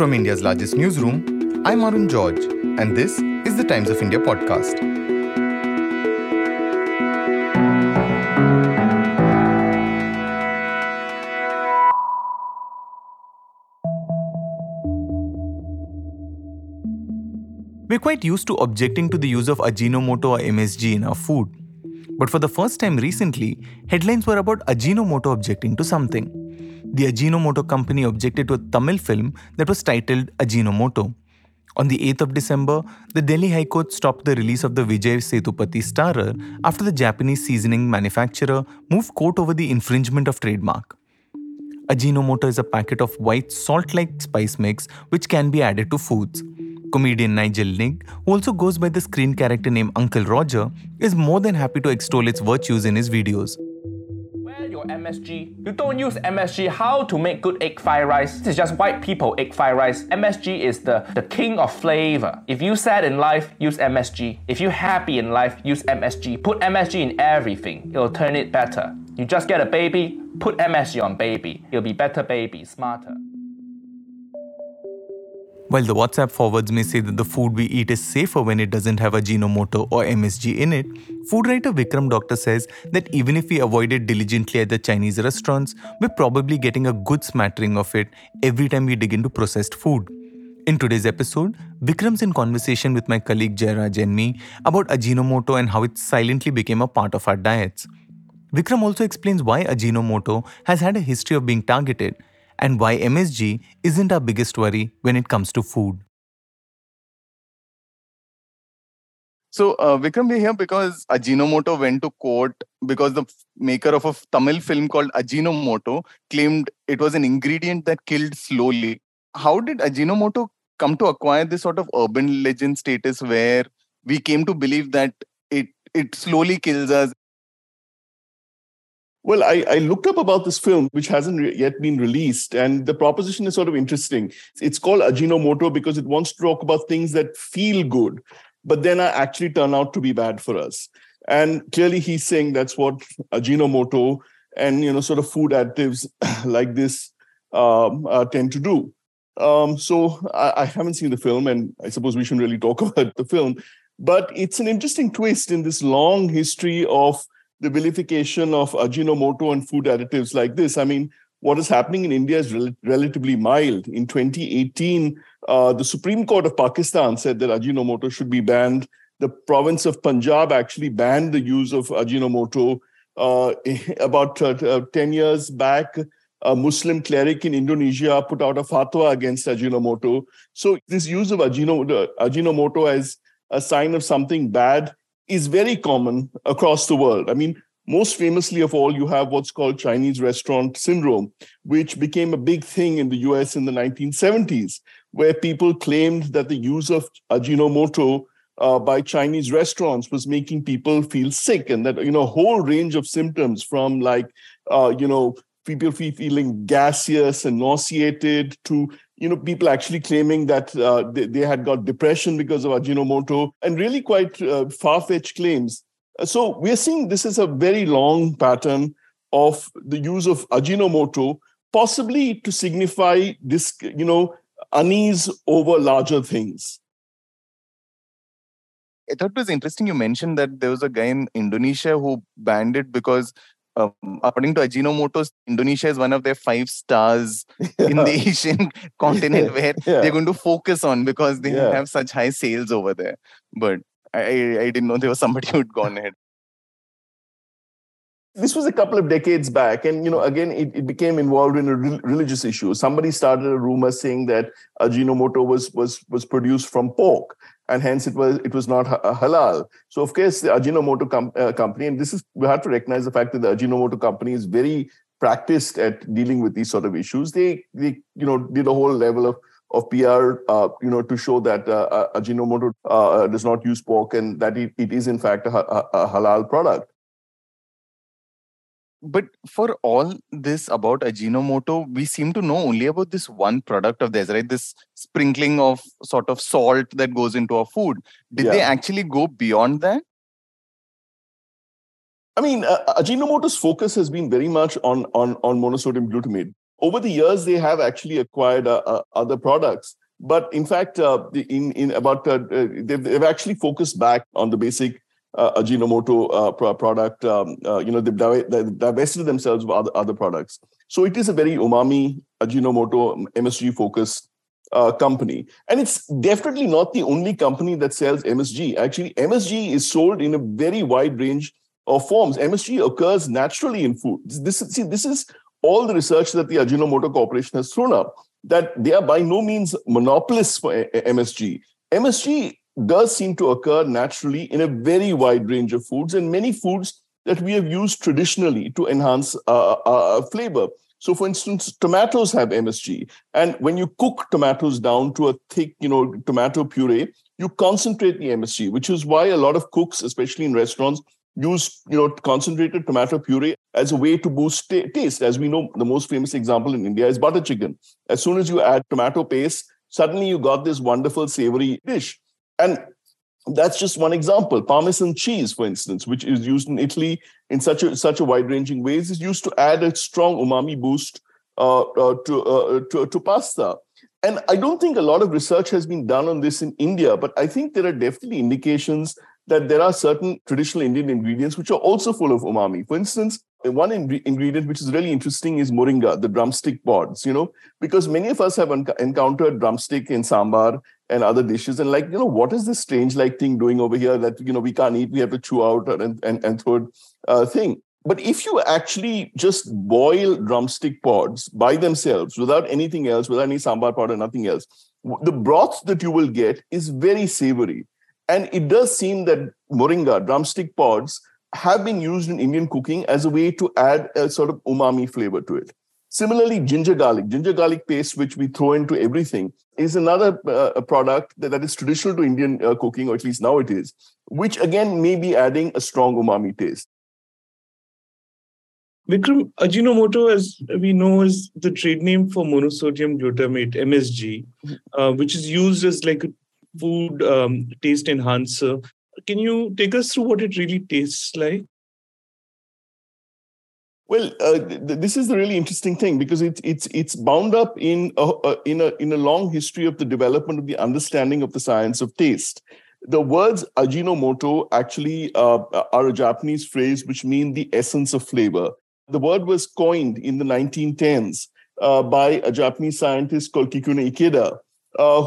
From India's largest newsroom, I'm Arun George, and this is the Times of India podcast. We're quite used to objecting to the use of Ajinomoto or MSG in our food. But for the first time recently, headlines were about Ajinomoto objecting to something. The Ajinomoto company objected to a Tamil film that was titled Ajinomoto. On the 8th of December, the Delhi High Court stopped the release of the Vijay Sethupathi starrer after the Japanese seasoning manufacturer moved court over the infringement of trademark. Ajinomoto is a packet of white salt-like spice mix which can be added to foods. Comedian Nigel Nig, who also goes by the screen character name Uncle Roger, is more than happy to extol its virtues in his videos. MSG. You don't use MSG how to make good egg fried rice. This is just white people egg fried rice. MSG is the king of flavor. If you sad in life, use MSG. If you happy in life, use MSG. Put MSG in everything. It'll turn it better. You just get a baby, put MSG on baby. It'll be better baby, smarter. While the WhatsApp forwards may say that the food we eat is safer when it doesn't have Ajinomoto or MSG in it, food writer Vikram Doctor says that even if we avoid it diligently at the Chinese restaurants, we're probably getting a good smattering of it every time we dig into processed food. In today's episode, Vikram's in conversation with my colleague Jairaj and me about Ajinomoto and how it silently became a part of our diets. Vikram also explains why Ajinomoto has had a history of being targeted and why MSG isn't our biggest worry when it comes to food. So Vikram, we're here because Ajinomoto went to court because the maker of a Tamil film called Ajinomoto claimed it was an ingredient that killed slowly. How did Ajinomoto come to acquire this sort of urban legend status where we came to believe that it slowly kills us? Well, I looked up about this film, which hasn't yet been released, and the proposition is sort of interesting. It's called Ajinomoto because it wants to talk about things that feel good, but then actually turn out to be bad for us. And clearly he's saying that's what Ajinomoto and, sort of food additives like this tend to do. So I haven't seen the film, and I suppose we shouldn't really talk about the film, but it's an interesting twist in this long history of the vilification of Ajinomoto and food additives like this. I mean, what is happening in India is relatively mild. In 2018, the Supreme Court of Pakistan said that Ajinomoto should be banned. The province of Punjab actually banned the use of Ajinomoto. About 10 years back, a Muslim cleric in Indonesia put out a fatwa against Ajinomoto. So this use of Ajinomoto as a sign of something bad is very common across the world. I mean, most famously of all, you have what's called Chinese restaurant syndrome, which became a big thing in the US in the 1970s, where people claimed that the use of Ajinomoto by Chinese restaurants was making people feel sick, and that, a whole range of symptoms from people feeling gaseous and nauseated to people actually claiming that they had got depression because of Ajinomoto, and really quite far-fetched claims. So we're seeing this is a very long pattern of the use of Ajinomoto, possibly to signify this, unease over larger things. I thought it was interesting you mentioned that there was a guy in Indonesia who banned it because according to Ajinomoto, Indonesia is one of their 5 stars in the Asian continent where they're going to focus on because they have such high sales over there. But I didn't know there was somebody who'd gone ahead. This was a couple of decades back. And, again, it became involved in a religious issue. Somebody started a rumor saying that Ajinomoto was produced from pork, and hence it was not halal. So, of course, the Ajinomoto company, and this is, we have to recognize the fact that the Ajinomoto company is very practiced at dealing with these sort of issues. They did a whole level of PR, to show that Ajinomoto does not use pork and that it is, in fact, a halal product. But for all this about Ajinomoto, we seem to know only about this one product of theirs, right? This sprinkling of sort of salt that goes into our food. Did they actually go beyond that? I mean, Ajinomoto's focus has been very much on monosodium glutamate. Over the years, they have actually acquired other products. But in fact, they've actually focused back on the basic Ajinomoto product. They've divested themselves of other products. So it is a very umami, Ajinomoto, MSG-focused company. And it's definitely not the only company that sells MSG. Actually, MSG is sold in a very wide range of forms. MSG occurs naturally in food. This is all the research that the Ajinomoto Corporation has thrown up, that they are by no means monopolists for MSG. MSG does seem to occur naturally in a very wide range of foods, and many foods that we have used traditionally to enhance flavor. So, for instance, tomatoes have MSG. And when you cook tomatoes down to a thick, tomato puree, you concentrate the MSG, which is why a lot of cooks, especially in restaurants, use, concentrated tomato puree as a way to boost taste. As we know, the most famous example in India is butter chicken. As soon as you add tomato paste, suddenly you got this wonderful savory dish. And that's just one example. Parmesan cheese, for instance, which is used in Italy in such a wide-ranging ways, is used to add a strong umami boost to pasta. And I don't think a lot of research has been done on this in India, but I think there are definitely indications that there are certain traditional Indian ingredients which are also full of umami. For instance, one ingredient which is really interesting is moringa, the drumstick pods, because many of us have encountered drumstick in sambar and other dishes. And what is this strange thing doing over here that, we can't eat, we have to chew out and throw thing. But if you actually just boil drumstick pods by themselves, without anything else, without any sambar powder, nothing else, the broth that you will get is very savory. And it does seem that moringa, drumstick pods, have been used in Indian cooking as a way to add a sort of umami flavor to it. Similarly, ginger garlic paste, which we throw into everything, is another product that is traditional to Indian cooking, or at least now it is, which again may be adding a strong umami taste. Vikram, Ajinomoto, as we know, is the trade name for monosodium glutamate, MSG, which is used as a food taste enhancer. Can you take us through what it really tastes like? Well, this is the really interesting thing, because it's bound up in a long history of the development of the understanding of the science of taste. The words Ajinomoto actually are a Japanese phrase which mean the essence of flavor. The word was coined in the 1910s by a Japanese scientist called Kikune Ikeda,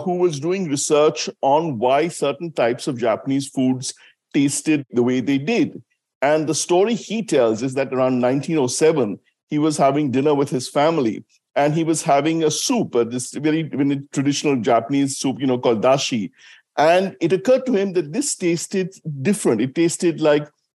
who was doing research on why certain types of Japanese foods tasted the way they did. And the story he tells is that around 1907, he was having dinner with his family, and he was having a soup, this very traditional Japanese soup, called dashi. And it occurred to him that this tasted different. It tasted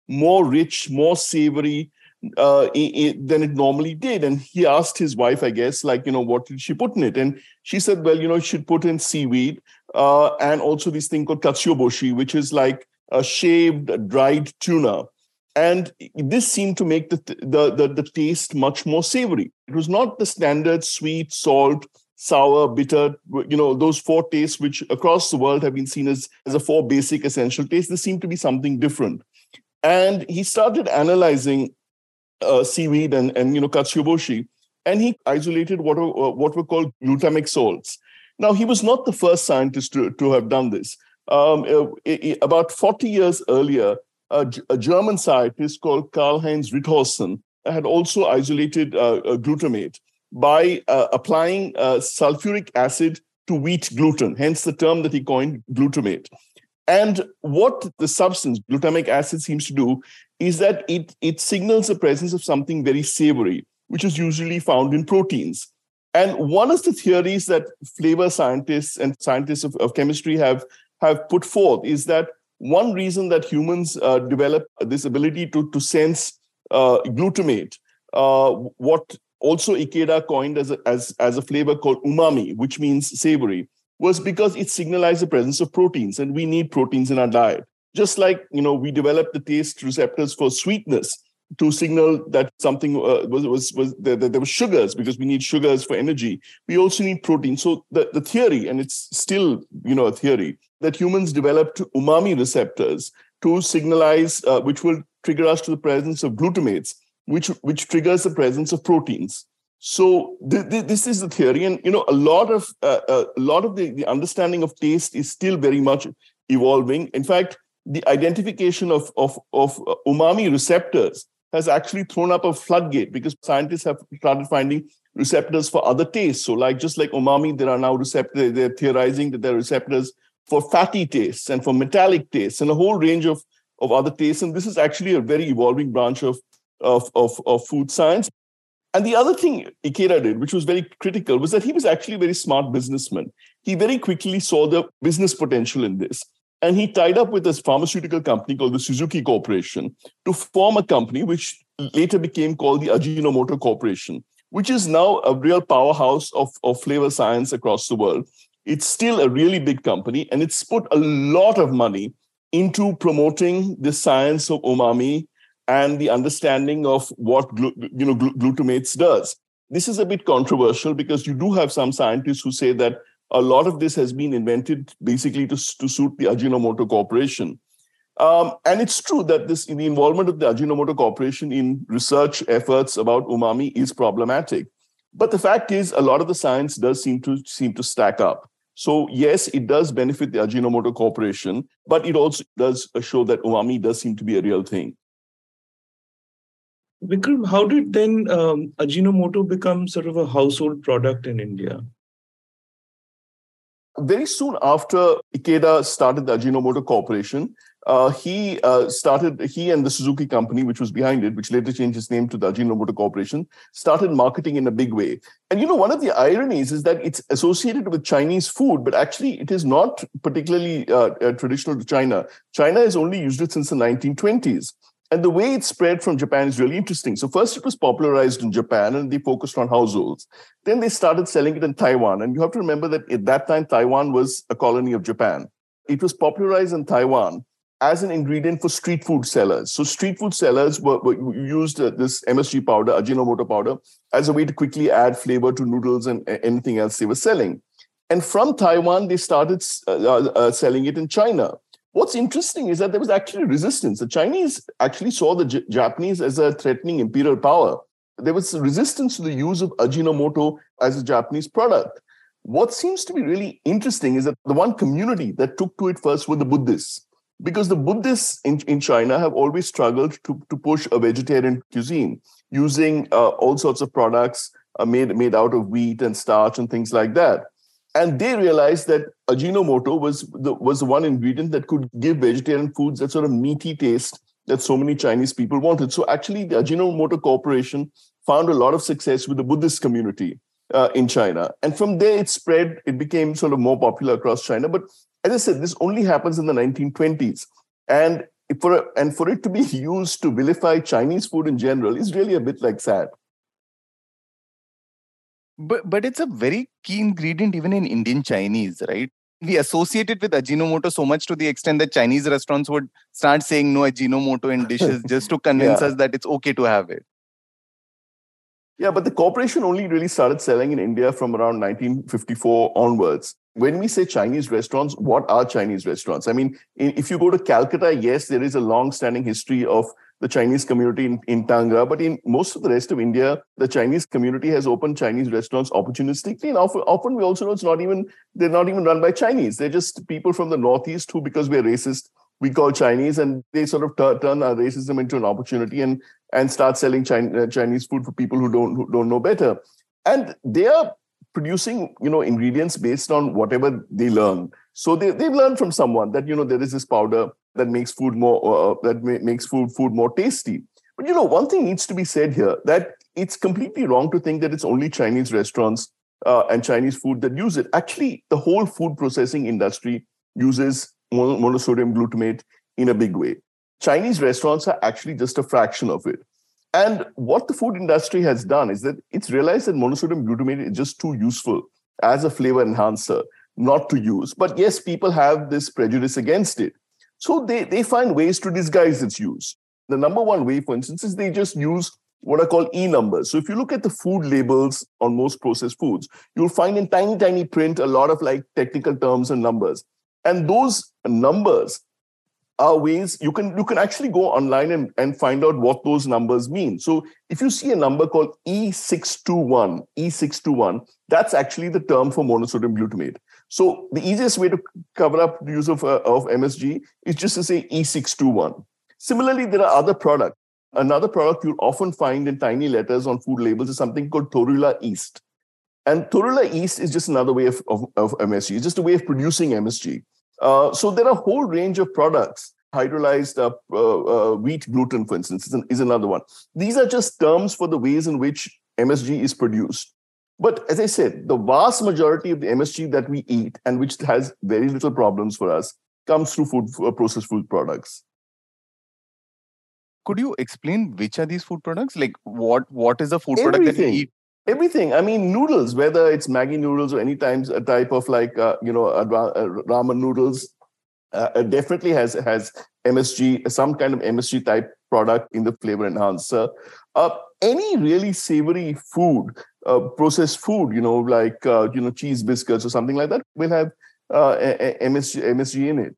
more rich, more savory than it normally did. And he asked his wife, I guess, what did she put in it? And she said, well, she'd put in seaweed and also this thing called katsuyoboshi, which is like a shaved, dried tuna. And this seemed to make the taste much more savory. It was not the standard sweet, salt, sour, bitter, those four tastes which across the world have been seen as the four basic essential tastes. This seemed to be something different. And he started analyzing seaweed and katsuyoboshi, and he isolated what were called glutamic salts. Now, he was not the first scientist to have done this. About 40 years earlier, a German scientist called Karl-Heinz Ritthofen had also isolated glutamate by applying sulfuric acid to wheat gluten, hence the term that he coined, glutamate. And what the substance, glutamic acid, seems to do is that it signals the presence of something very savory, which is usually found in proteins. And one of the theories that flavor scientists and scientists of chemistry have put forth is that one reason that humans develop this ability to sense glutamate, what also Ikeda coined as a flavor called umami, which means savory, was because it signalized the presence of proteins, and we need proteins in our diet. Just like, we developed the taste receptors for sweetness to signal that something that there were sugars, because we need sugars for energy. We also need protein. So the theory, and it's still, a theory, that humans developed umami receptors to signalize, which will trigger us to the presence of glutamates, which triggers the presence of proteins. So this is the theory, and a lot of the understanding of taste is still very much evolving. In fact, the identification of umami receptors has actually thrown up a floodgate, because scientists have started finding receptors for other tastes. So, just like umami, there are now receptors. They're theorizing that there are receptors for fatty tastes and for metallic tastes and a whole range of other tastes. And this is actually a very evolving branch of food science. And the other thing Ikeda did, which was very critical, was that he was actually a very smart businessman. He very quickly saw the business potential in this. And he tied up with a pharmaceutical company called the Suzuki Corporation to form a company which later became called the Ajinomoto Corporation, which is now a real powerhouse of flavor science across the world. It's still a really big company, and it's put a lot of money into promoting the science of umami and the understanding of what glutamates does. This is a bit controversial, because you do have some scientists who say that a lot of this has been invented basically to suit the Ajinomoto Corporation. And it's true that the involvement of the Ajinomoto Corporation in research efforts about umami is problematic. But the fact is, a lot of the science does seem to stack up. So yes, it does benefit the Ajinomoto Corporation, but it also does show that umami does seem to be a real thing. Vikram, how did then Ajinomoto become sort of a household product in India? Very soon after Ikeda started the Ajinomoto Corporation, he and the Suzuki company, which was behind it, which later changed its name to the Ajinomoto Corporation, started marketing in a big way. And one of the ironies is that it's associated with Chinese food, but actually it is not particularly traditional to China. China has only used it since the 1920s. And the way it spread from Japan is really interesting. So first it was popularized in Japan, and they focused on households. Then they started selling it in Taiwan. And you have to remember that at that time, Taiwan was a colony of Japan. It was popularized in Taiwan as an ingredient for street food sellers. So street food sellers were used this MSG powder, Ajinomoto powder, as a way to quickly add flavor to noodles and anything else they were selling. And from Taiwan, they started selling it in China. What's interesting is that there was actually resistance. The Chinese actually saw the Japanese as a threatening imperial power. There was resistance to the use of Ajinomoto as a Japanese product. What seems to be really interesting is that the one community that took to it first were the Buddhists, because the Buddhists in China have always struggled to push a vegetarian cuisine using all sorts of products made out of wheat and starch and things like that. And they realized that Ajinomoto was the one ingredient that could give vegetarian foods that sort of meaty taste that so many Chinese people wanted. So actually, the Ajinomoto Corporation found a lot of success with the Buddhist community in China. And from there, it spread. It became sort of more popular across China. But as I said, this only happens in the 1920s. And for it to be used to vilify Chinese food in general is really a bit like sad. But it's a very key ingredient even in Indian Chinese, right? We associate it with Ajinomoto so much to the extent that Chinese restaurants would start saying no Ajinomoto in dishes just to convince us that it's okay to have it. Yeah, but the corporation only really started selling in India from around 1954 onwards. When we say Chinese restaurants, what are Chinese restaurants? I mean, if you go to Calcutta, yes, there is a long-standing history of the Chinese community in Tangra, but in most of the rest of India, the Chinese community has opened Chinese restaurants opportunistically. And often we also know they're not even run by Chinese. They're just people from the Northeast who, because we're racist, we call Chinese, and they sort of turn our racism into an opportunity and start selling Chinese food for people who don't know better. And they are producing, ingredients based on whatever they learn. So they've learned from someone that, there is this powder that makes food more tasty. But one thing needs to be said here, that it's completely wrong to think that it's only Chinese restaurants and Chinese food that use it. Actually, the whole food processing industry uses monosodium glutamate in a big way. Chinese restaurants are actually just a fraction of it. And what the food industry has done is that it's realized that monosodium glutamate is just too useful as a flavor enhancer not to use. But yes, people have this prejudice against it. So they find ways to disguise its use. The number one way, for instance, is they just use what are called E numbers. So if you look at the food labels on most processed foods, you'll find in tiny, tiny print a lot of technical terms and numbers. And those numbers are ways you can actually go online and find out what those numbers mean. So if you see a number called E621, that's actually the term for monosodium glutamate. So the easiest way to cover up the use of MSG is just to say E621. Similarly, there are other products. Another product you'll often find in tiny letters on food labels is something called Torula yeast. And Torula yeast is just another way of MSG. It's just a way of producing MSG. So there are a whole range of products. Hydrolyzed wheat gluten, for instance, is another one. These are just terms for the ways in which MSG is produced. But as I said, the vast majority of the MSG that we eat and which has very little problems for us comes through processed food products. Could you explain which are these food products? Like what is the food product that you eat? Everything. I mean, noodles, whether it's Maggi noodles or any times a type of ramen noodles, definitely has MSG, some kind of MSG type product in the flavor enhancer. Any really savory food, processed food, cheese biscuits or something like that, will have MSG in it.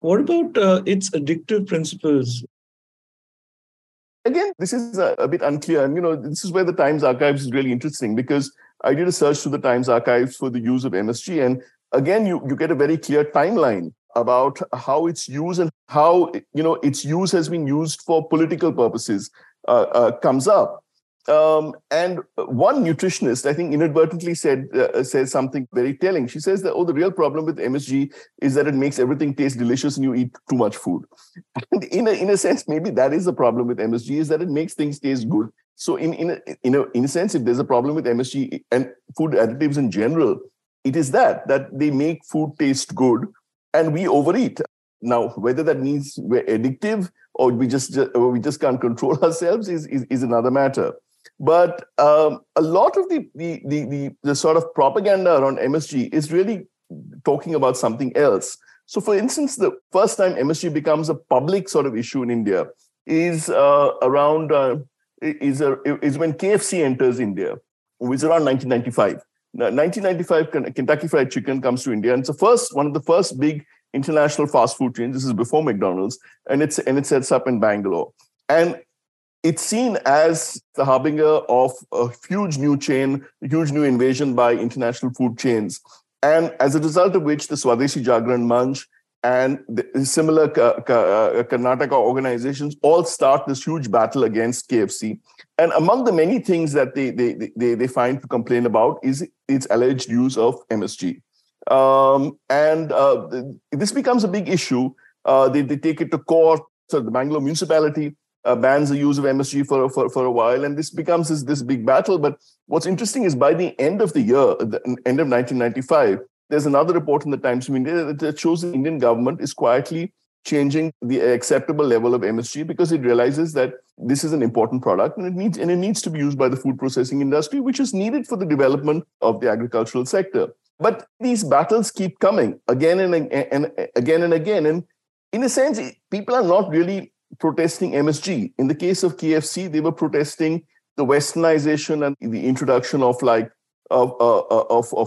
What about its addictive principles? Again, this is a bit unclear. And, this is where the Times Archives is really interesting, because I did a search through the Times Archives for the use of MSG. And again, you get a very clear timeline about how it's used and how, its use has been used for political purposes comes up. And one nutritionist, I think, inadvertently says something very telling. She says that, the real problem with MSG is that it makes everything taste delicious and you eat too much food. And in a sense, maybe that is the problem with MSG, is that it makes things taste good. So in a sense, if there's a problem with MSG and food additives in general, it is that they make food taste good and we overeat. Now, whether that means we're addictive or we just can't control ourselves is another matter. But a lot of the sort of propaganda around MSG is really talking about something else. So, for instance, the first time MSG becomes a public sort of issue in India is when KFC enters India, which is around 1995. Now, 1995, Kentucky Fried Chicken comes to India, and it's one of the first big international fast food chains. This is before McDonald's, and it sets up in Bangalore, and it's seen as the harbinger of a huge new chain, a huge new invasion by international food chains. And as a result of which, the Swadeshi Jagran Manch and the similar Karnataka organizations all start this huge battle against KFC. And among the many things that they find to complain about is its alleged use of MSG. This becomes a big issue. They take it to court. So the Bangalore municipality bans the use of MSG for a while, and this becomes this big battle. But what's interesting is by the end of the year, the end of 1995, there's another report in the Times of India that shows the Indian government is quietly changing the acceptable level of MSG, because it realizes that this is an important product and it needs to be used by the food processing industry, which is needed for the development of the agricultural sector. But these battles keep coming again and again. And in a sense, people are not really protesting MSG. In the case of KFC, they were protesting the westernization and the introduction of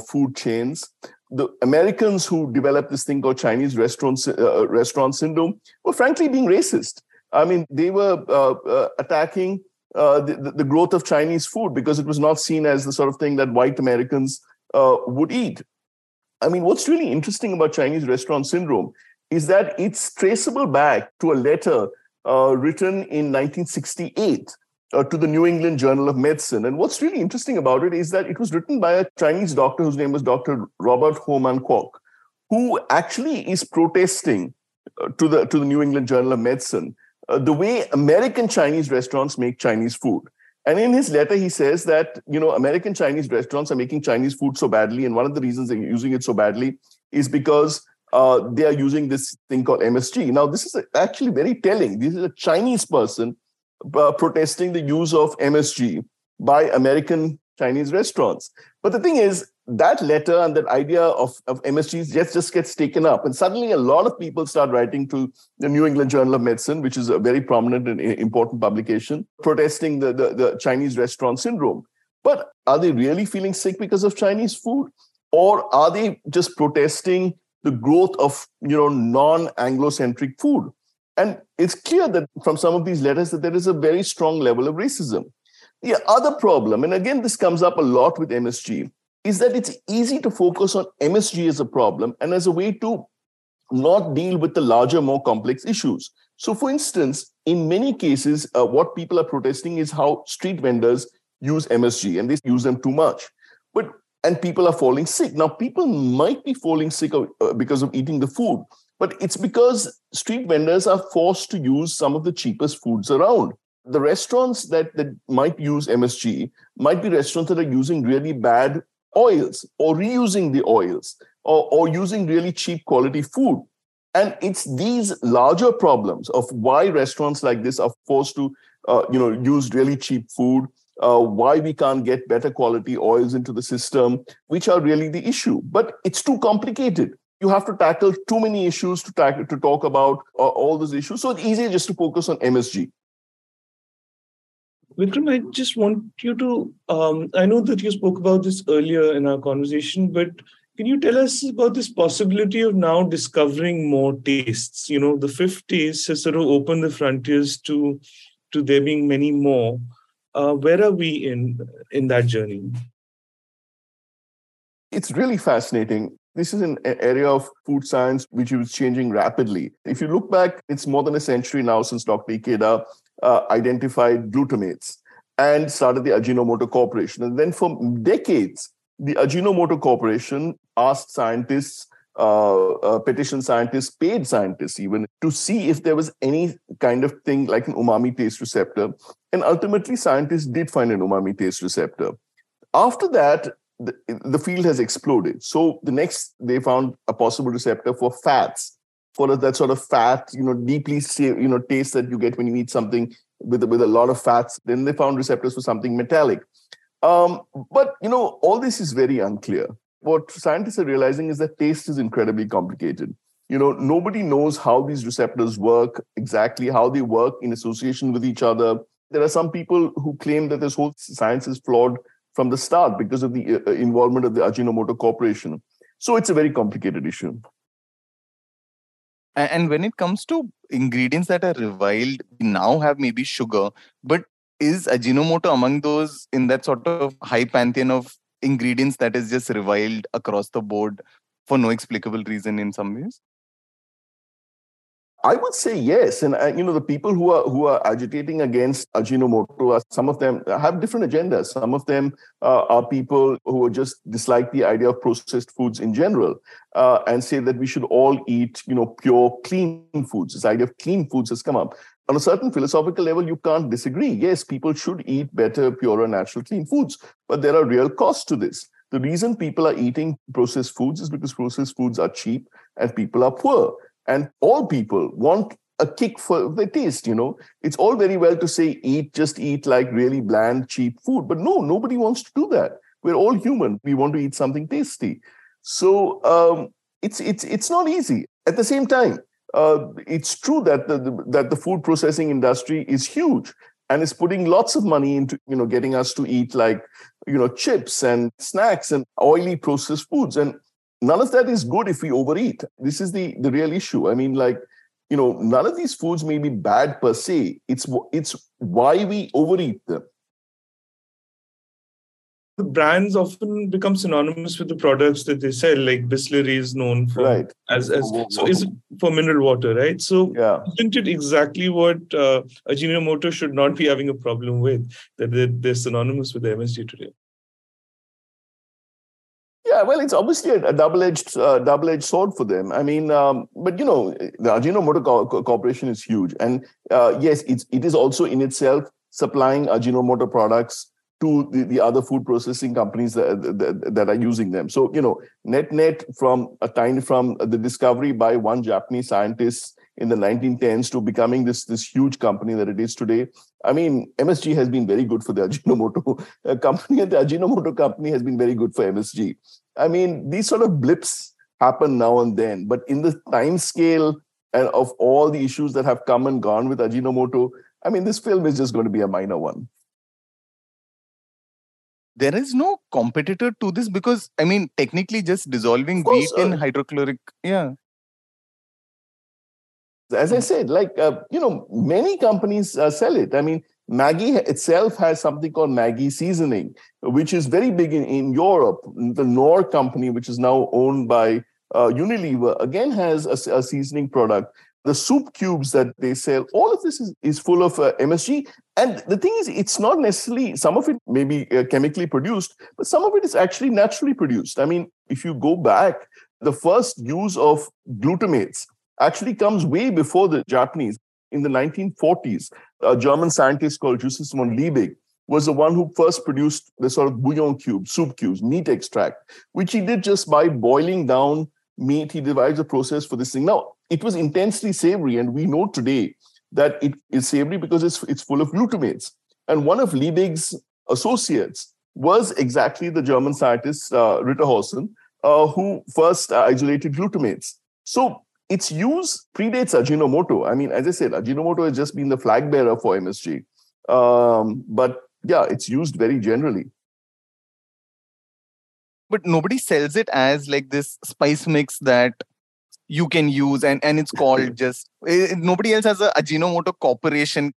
food chains. The Americans who developed this thing called Chinese restaurant syndrome were frankly being racist. I mean, they were attacking the growth of Chinese food because it was not seen as the sort of thing that white Americans would eat. I mean, what's really interesting about Chinese restaurant syndrome is that it's traceable back to a letter written in 1968 to the New England Journal of Medicine. And what's really interesting about it is that it was written by a Chinese doctor whose name was Dr. Robert Ho Man Kwok, who actually is protesting to the New England Journal of Medicine the way American Chinese restaurants make Chinese food. And in his letter, he says that, American Chinese restaurants are making Chinese food so badly. And one of the reasons they're using it so badly is because they are using this thing called MSG. Now, this is actually very telling. This is a Chinese person protesting the use of MSG by American Chinese restaurants. But the thing is, that letter and that idea of MSG just gets taken up. And suddenly a lot of people start writing to the New England Journal of Medicine, which is a very prominent and important publication, protesting the Chinese restaurant syndrome. But are they really feeling sick because of Chinese food? Or are they just protesting the growth of, non-Anglo-centric food. And it's clear that from some of these letters that there is a very strong level of racism. The other problem, and again, this comes up a lot with MSG, is that it's easy to focus on MSG as a problem and as a way to not deal with the larger, more complex issues. So, for instance, in many cases, what people are protesting is how street vendors use MSG, and they use them too much. And people are falling sick. Now, people might be falling sick because of eating the food, but it's because street vendors are forced to use some of the cheapest foods around. The restaurants that might use MSG might be restaurants that are using really bad oils or reusing the oils or using really cheap quality food. And it's these larger problems of why restaurants like this are forced to use really cheap food, why we can't get better quality oils into the system, which are really the issue. But it's too complicated. You have to tackle too many issues to talk about all those issues. So it's easier just to focus on MSG. Vikram, I just want you to, I know that you spoke about this earlier in our conversation, but can you tell us about this possibility of now discovering more tastes? The fifth taste has sort of opened the frontiers to there being many more. Where are we in that journey? It's really fascinating. This is an area of food science which is changing rapidly. If you look back, it's more than a century now since Dr. Ikeda identified glutamates and started the Ajinomoto Corporation. And then for decades, the Ajinomoto Corporation asked scientists, petitioned scientists, paid scientists even, to see if there was any kind of thing like an umami taste receptor. And ultimately, scientists did find an umami taste receptor. After that, the field has exploded. So the next, they found a possible receptor for fats, for that sort of fat, deeply, taste that you get when you eat something with a lot of fats. Then they found receptors for something metallic. But all this is very unclear. What scientists are realizing is that taste is incredibly complicated. Nobody knows how these receptors work exactly, how they work in association with each other. There are some people who claim that this whole science is flawed from the start because of the involvement of the Ajinomoto Corporation. So it's a very complicated issue. And when it comes to ingredients that are reviled, we now have maybe sugar, but is Ajinomoto among those in that sort of high pantheon of ingredients that is just reviled across the board for no explicable reason in some ways? I would say yes. And, the people who are agitating against Ajinomoto, some of them have different agendas. Some of them are people who just dislike the idea of processed foods in general and say that we should all eat, pure, clean foods. This idea of clean foods has come up. On a certain philosophical level, you can't disagree. Yes, people should eat better, purer, natural, clean foods. But there are real costs to this. The reason people are eating processed foods is because processed foods are cheap and people are poor. And all people want a kick for the taste, It's all very well to say just eat like really bland, cheap food. But no, nobody wants to do that. We're all human. We want to eat something tasty. So it's not easy. At the same time, it's true that the food processing industry is huge and is putting lots of money into, getting us to eat like, chips and snacks and oily processed foods. And none of that is good if we overeat. This is the real issue. I mean, none of these foods may be bad per se. It's why we overeat them. The brands often become synonymous with the products that they sell, like Bisleri is known for is for mineral water, right? So isn't it exactly what Ajinomoto should not be having a problem with, that they're synonymous with the MSG today? Yeah, well, it's obviously a double-edged sword for them. I mean, the Ajinomoto Corporation is huge. And yes, it is also in itself supplying Ajinomoto products to the other food processing companies that are using them. So, net-net from the discovery by one Japanese scientist in the 1910s to becoming this huge company that it is today. I mean, MSG has been very good for the Ajinomoto company, and the Ajinomoto company has been very good for MSG. I mean, these sort of blips happen now and then, but in the time scale and of all the issues that have come and gone with Ajinomoto, I mean, this film is just going to be a minor one. there is no competitor to this because, I mean, technically just dissolving wheat in hydrochloric. Yeah. As I said, like, many companies sell it. I mean, Maggi itself has something called Maggi seasoning, which is very big in Europe. The Knorr company, which is now owned by Unilever, again has a seasoning product. The soup cubes that they sell, all of this is full of MSG. And the thing is, it's not necessarily, some of it may be chemically produced, but some of it is actually naturally produced. I mean, if you go back, the first use of glutamates actually comes way before the Japanese. In the 1940s, a German scientist called Justus von Liebig was the one who first produced the sort of bouillon cubes, soup cubes, meat extract, which he did just by boiling down meat. He devised a process for this thing. Now, it was intensely savory, and we know today that it is savory because it's full of glutamates. And one of Liebig's associates was exactly the German scientist Ritter Hausen, who first isolated glutamates. So its use predates Ajinomoto. I mean, as I said, Ajinomoto has just been the flag bearer for MSG. But yeah, it's used very generally. But nobody sells it as like this spice mix that you can use and it's called just... Nobody else has a Ajinomoto Corporation.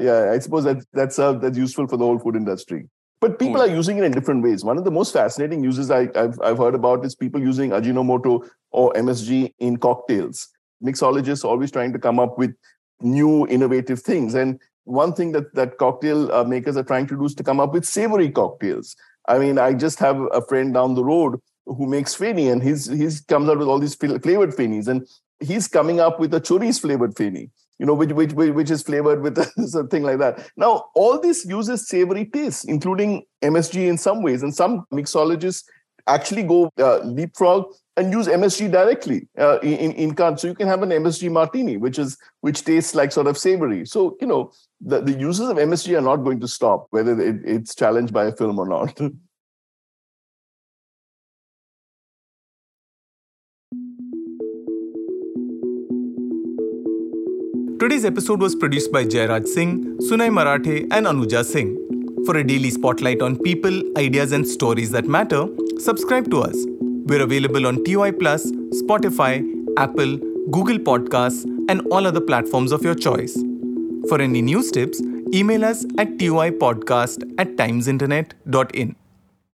Yeah, I suppose that's useful for the whole food industry. But people are using it in different ways. One of the most fascinating uses I've heard about is people using Ajinomoto or MSG in cocktails. Mixologists are always trying to come up with new innovative things. And one thing that cocktail makers are trying to do is to come up with savory cocktails. I mean, I just have a friend down the road who makes Feni, and his comes out with all these flavored Fenis. And he's coming up with a chorizo flavored Feni, which is flavored with something like that. Now, all this uses savory tastes, including MSG in some ways. And some mixologists actually go leapfrog and use MSG directly in cans. So you can have an MSG martini, which tastes like sort of savory. So, the uses of MSG are not going to stop, whether it's challenged by a film or not. Today's episode was produced by Jairaj Singh, Sunay Marathe and Anuja Singh. For a daily spotlight on people, ideas and stories that matter, subscribe to us. We're available on TOI+, Spotify, Apple, Google Podcasts and all other platforms of your choice. For any news tips, email us at toipodcast@timesinternet.in.